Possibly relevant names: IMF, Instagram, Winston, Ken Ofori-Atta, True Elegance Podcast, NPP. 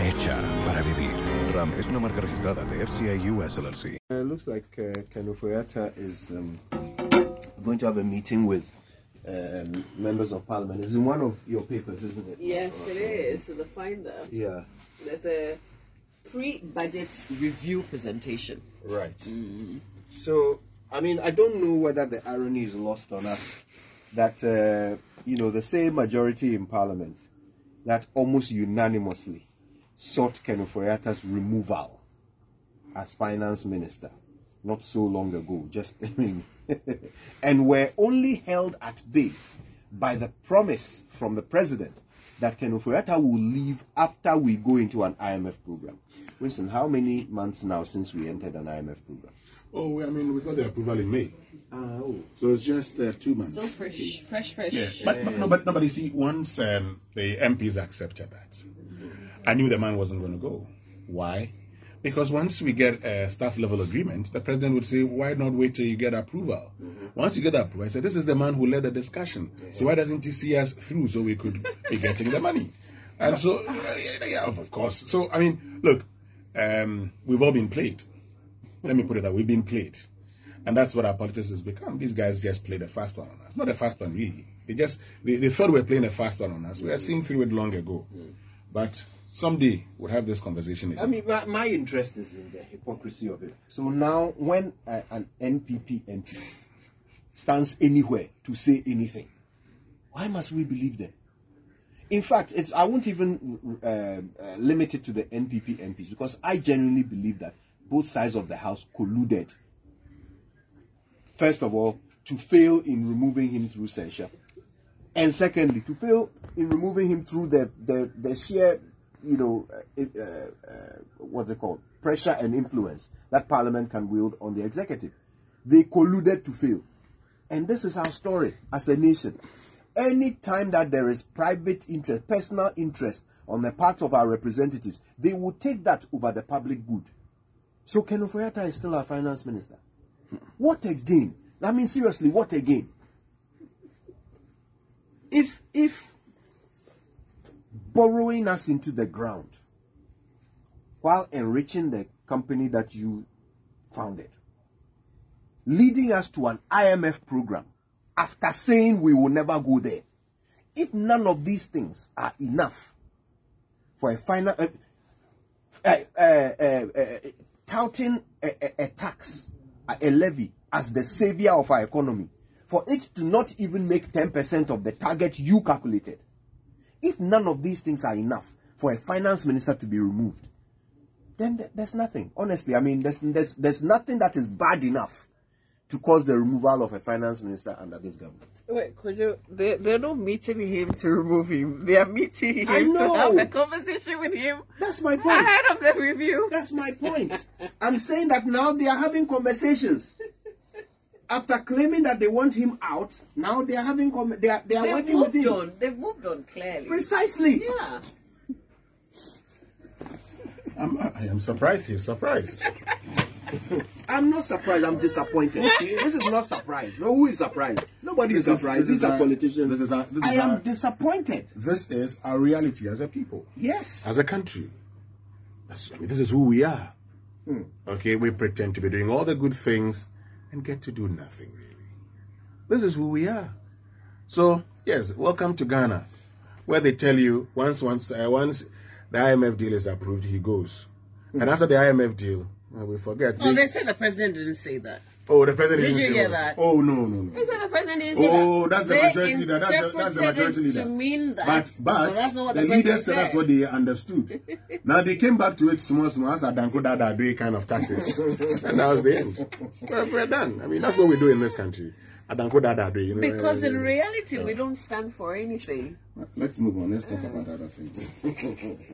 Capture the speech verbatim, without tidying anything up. Hecha para vivir. Ram es una marca registrada de F C I U S L L C. It looks like uh, Ken Ofori-Atta is um, going to have a meeting with um, members of parliament. It's in one of your papers, isn't it? Yes, it is. The Finder. Yeah. There's a pre-budget review presentation. Right. Mm. So, I mean, I don't know whether the irony is lost on us that, uh, you know, the same majority in parliament that almost unanimously sought Ken Ofori-Atta's removal as finance minister not so long ago, just, I mean, and were only held at bay by the promise from the president that Ken Ofori-Atta will leave after we go into an I M F program. Winston, how many months now since we entered an I M F program? Oh, I mean, we got the approval in May. Uh, oh. So it's just uh, two months. Still fresh, fresh, fresh. Yeah. But, but, no, but, no, but you see, once um, the M Ps accepted that, I knew the man wasn't going to go. Why? Because once we get a staff-level agreement, the president would say, why not wait till you get approval? Mm-hmm. Once you get approval, I said, this is the man who led the discussion. Yeah. So why doesn't he see us through so we could be getting the money? And so, yeah, yeah, of course. So, I mean, look, um, we've all been played. Let me put it that way. We've been played. And that's what our politics has become. These guys just played a fast one on us. Not a fast one, really. They just, they, they thought we were playing a fast one on us. Mm-hmm. We had seen through it long ago. Mm-hmm. But someday we'll have this conversation again. I mean, my, my interest is in the hypocrisy of it. So now when uh, an N P P entry stands anywhere to say anything, why must we believe them? In fact, it's, I won't even uh, uh, limit it to the N P P M Ps, because I genuinely believe that both sides of the house colluded, first of all, to fail in removing him through censure, and secondly, to fail in removing him through the, the, the sheer... you know, uh, uh, uh, what's it called? Pressure and influence that Parliament can wield on the executive. They colluded to fail. And this is our story as a nation. Any time that there is private interest, personal interest on the part of our representatives, they will take that over the public good. So Ken Ofori-Atta is still our finance minister. What a gain. I mean, seriously, what a gain. If, if, borrowing us into the ground while enriching the company that you founded, leading us to an I M F program after saying we will never go there. If none of these things are enough for a final uh, uh, uh, uh, uh, touting a, a, a tax, a levy as the savior of our economy, for it to not even make ten percent of the target you calculated, if none of these things are enough for a finance minister to be removed, then th there's nothing. Honestly, I mean, there's, there's, there's nothing that is bad enough to cause the removal of a finance minister under this government. Wait, Kojo, they, they're not meeting him to remove him. They are meeting him I know. to have a conversation with him. That's my point. Ahead of the review. That's my point. I'm saying that now they are having conversations. After claiming that they want him out, now they are having they are they are They've working with him. On. They've moved on clearly. Precisely. Yeah. I'm I am surprised. He's surprised. I'm not surprised. I'm disappointed. This is not surprise. No, who is surprised? Nobody this is surprised. Is, These are our, politicians. This is our, this I is am our, disappointed. This is our reality as a people. Yes. As a country. That's, I mean, this is who we are. Hmm. Okay, we pretend to be doing all the good things and get to do nothing, really. This is who we are. So, yes, welcome to Ghana, where they tell you once once, uh, once the I M F deal is approved, he goes. Mm-hmm. And after the I M F deal, well, we forget. Oh, they, they said the president didn't say that. Oh, the president did didn't you say hear that. Oh, no, no, no. They said the president didn't say oh, that. Oh, that's the majority leader. That's the, that's the majority leader. To mean that. But, but no, that's not what the, the leaders said. That's what they understood. Now, they came back to it small, small, as a danko dada doing kind of tactics. And that was the end. Well, we're done. I mean, that's what we do in this country. A danko dada doing. You know, because uh, in reality, uh, we don't stand for anything. Let's move on. Let's talk uh, about other things.